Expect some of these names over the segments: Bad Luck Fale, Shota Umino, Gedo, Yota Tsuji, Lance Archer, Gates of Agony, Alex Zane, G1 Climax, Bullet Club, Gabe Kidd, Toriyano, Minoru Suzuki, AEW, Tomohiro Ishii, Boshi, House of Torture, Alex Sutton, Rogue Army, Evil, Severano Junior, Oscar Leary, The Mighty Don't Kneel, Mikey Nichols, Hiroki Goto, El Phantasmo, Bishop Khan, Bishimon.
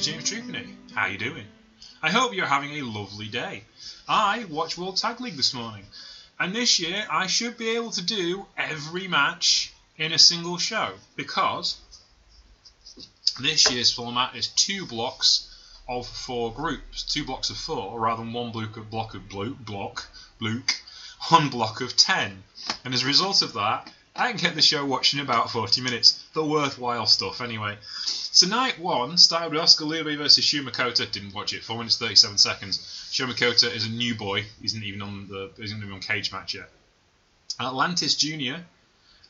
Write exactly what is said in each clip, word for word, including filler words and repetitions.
Greetings, Trupany. How you doing? I hope you're having a lovely day. I watched World Tag League this morning, and this year I should be able to do every match in a single show, because this year's format is two blocks of four groups, two blocks of four, rather than one block of block of bloke, block, bloke, one block of ten. And as a result of that, I can get the show watched in about forty minutes. The worthwhile stuff, anyway. So night one started with Oscar Leary versus Sho Umakoda. Didn't watch it. four minutes thirty-seven seconds. Sho Umakoda is a new boy. Isn't even on the isn't even on cage match yet. Atlantis Junior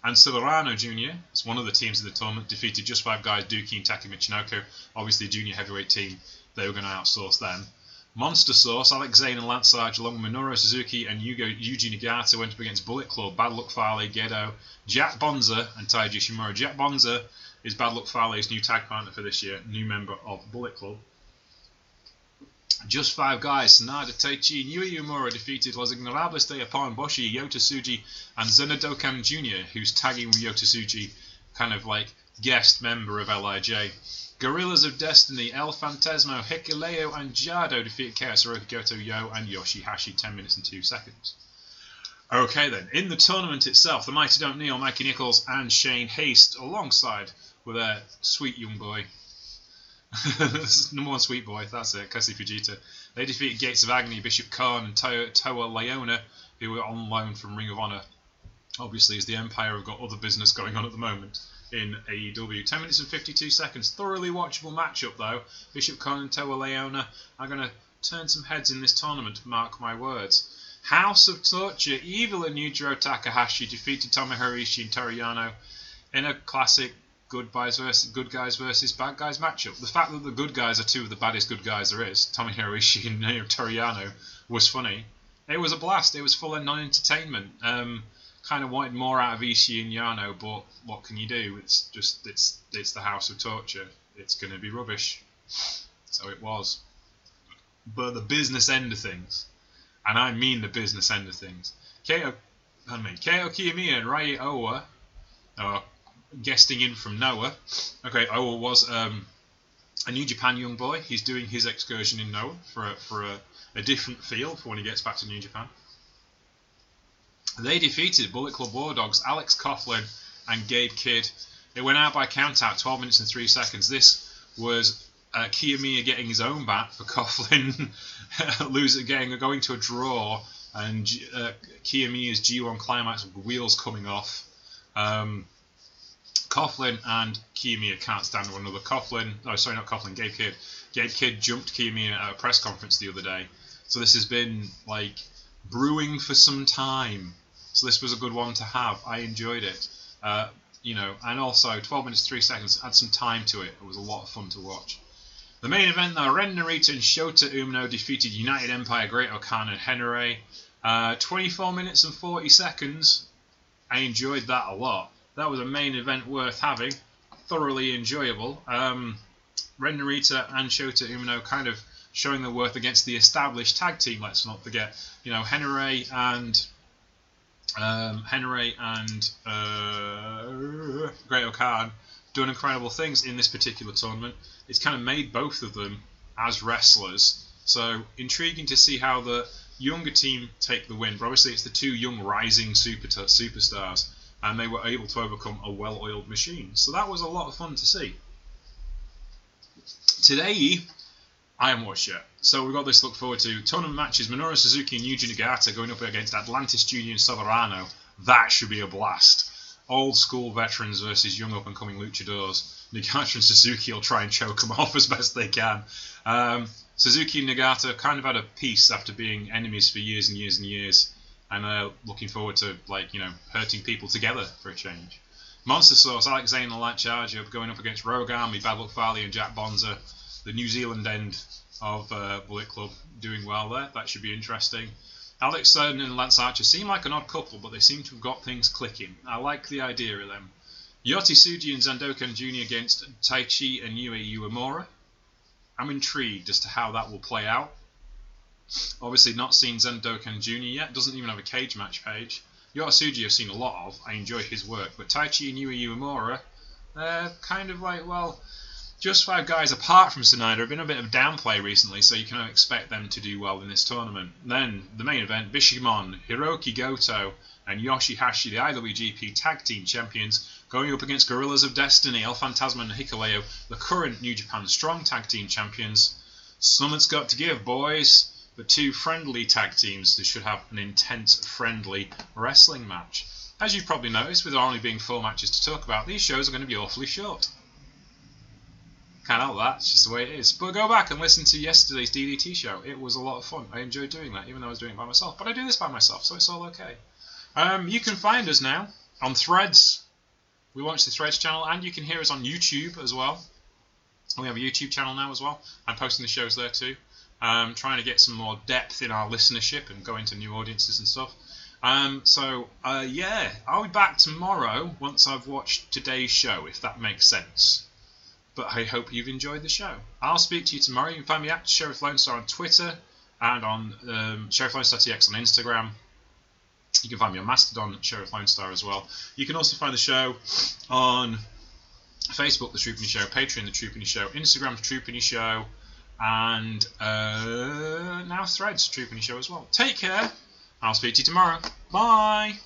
and Severano Junior, it's one of the teams in the tournament, defeated Just Five Guys, Duki and Taki Michinoko. Obviously, a junior heavyweight team. They were going to outsource them. Monster Sauce, Alex Zane and Lance Archer, along with Minoru Suzuki and Yugo, Yuji Nagata, went up against Bullet Club, Bad Luck Fale, Gedo, Jack Bonza, and Taichi Shimura. Jack Bonza is Bad Luck Fale's new tag partner for this year, new member of Bullet Club. Just Five Guys, Sanada, Taichi, and Yue Uemura defeated Los Ignorables de Apon, Boshi, Yota Tsuji, and Zenodokan Junior, who's tagging with Yota Tsuji, kind of like guest member of L I J. Gorillas of Destiny, El Phantasmo, Hikuleo and Jado defeat Keo, Soroki, Goto, Yo and Yoshihashi, ten minutes and two seconds. Okay then, in the tournament itself, the Mighty Don't Kneel, Mikey Nichols and Shane Haste, alongside with their sweet young boy, number one sweet boy, that's it, Kasi Fujita. They defeated Gates of Agony, Bishop Khan and Toa, Toa Liona, who were on loan from Ring of Honor. Obviously, as the Empire have got other business going on at the moment in A E W. ten minutes and fifty-two seconds. Thoroughly watchable matchup, though. Bishop Khan and Toa Liona are going to turn some heads in this tournament, mark my words. House of Torture, Evil and Yujiro Takahashi defeated Tomohiro Ishii and Toriyano in a classic good guys versus, good guys versus bad guys matchup. The fact that the good guys are two of the baddest good guys there is, Tomohiro Ishii and Toriyano, was funny. It was a blast. It was full of non-entertainment. Um... Kind of wanted more out of Ishii and Yano, but what can you do? It's just it's it's the House of Torture. It's going to be rubbish. So it was. But the business end of things, and I mean the business end of things. Keo, I mean Keo Kiyomiya and Rai Owa, uh, guesting in from Noah. Okay, Owa was um, a New Japan young boy. He's doing his excursion in Noah for a, for a, a different field for when he gets back to New Japan. They defeated Bullet Club War Dogs, Alex Coughlin and Gabe Kidd. It went out by count-out, twelve minutes and three seconds. This was uh, Kiyomiya getting his own bat for Coughlin, losing, getting, going to a draw, and uh, Kiyomiya's G one climax wheels coming off. Um, Coughlin and Kiyomiya can't stand one another. Coughlin, oh, sorry, not Coughlin, Gabe Kidd. Gabe Kidd jumped Kiyomiya at a press conference the other day. So this has been, like, brewing for some time. So this was a good one to have. I enjoyed it. Uh, you know, and also twelve minutes, three seconds, add some time to it. It was a lot of fun to watch. The main event, though, Ren Narita and Shota Umino defeated United Empire, Great-O-Khan and Henare. Uh, twenty-four minutes and forty seconds. I enjoyed that a lot. That was a main event worth having. Thoroughly enjoyable. Um, Ren Narita and Shota Umino kind of showing their worth against the established tag team, let's not forget. You know, Henare and... Um, Henare and uh, Great-O-Khan doing incredible things in this particular tournament. It's kind of made both of them as wrestlers. So intriguing to see how the younger team take the win. But obviously, it's the two young rising super t- superstars, and they were able to overcome a well-oiled machine. So that was a lot of fun to see. Today, I haven't watched yet, so we've got this to look forward to. Tournament matches, Minoru Suzuki and Yuji Nagata going up against Atlantis Junior and Severano. That should be a blast. Old school veterans versus young up-and-coming luchadors. Nagata and Suzuki will try and choke them off as best they can. Um, Suzuki and Nagata kind of had a peace after being enemies for years and years and years, and they're looking forward to, like, you know, hurting people together for a change. Monster Sauce, Alex Zane and Lance Archer going up against Rogue Army, Bad Luck Fale and Jack Bonza. The New Zealand end of uh, Bullet Club doing well there. That should be interesting. Alex Sutton and Lance Archer seem like an odd couple, but they seem to have got things clicking. I like the idea of them. Yota Tsuji and Zenodokan Junior against Taichi and Yue Uemura. I'm intrigued as to how that will play out. Obviously not seen Zenodokan Junior yet. Doesn't even have a cage match page. Yota Tsuji I've seen a lot of. I enjoy his work. But Taichi and Yue Uemura, they're kind of like, well... Just Five guys, apart from Sanada, have been a bit of downplay recently, so you cannot expect them to do well in this tournament. Then, the main event, Bishimon, Hiroki Goto, and Yoshihashi, the I W G P Tag Team Champions, going up against Gorillas of Destiny, El Phantasmo and Hikuleo, the current New Japan Strong Tag Team Champions. Something's got to give, boys. The two friendly tag teams, they should have an intense, friendly wrestling match. As you've probably noticed, with there only being four matches to talk about, these shows are going to be awfully short. Can't help that, it's just the way it is. But go back and listen to yesterday's D D T show. It was a lot of fun. I enjoyed doing that, even though I was doing it by myself. But I do this by myself, so it's all okay. Um, you can find us now on Threads. We launched the Threads channel, and you can hear us on YouTube as well. We have a YouTube channel now as well. I'm posting the shows there too. Um, trying to get some more depth in our listenership and go into new audiences and stuff. Um, so, uh, yeah, I'll be back tomorrow once I've watched today's show, if that makes sense. But I hope you've enjoyed the show. I'll speak to you tomorrow. You can find me at Sheriff Lone Star on Twitter and on um, Sheriff Lone Star T X on Instagram. You can find me on Mastodon at Sheriff Lone Star as well. You can also find the show on Facebook, The Troopany Show, Patreon, The Troopany Show, Instagram, The Troopany Show, and uh, now Threads, The Troopany Show as well. Take care. I'll speak to you tomorrow. Bye.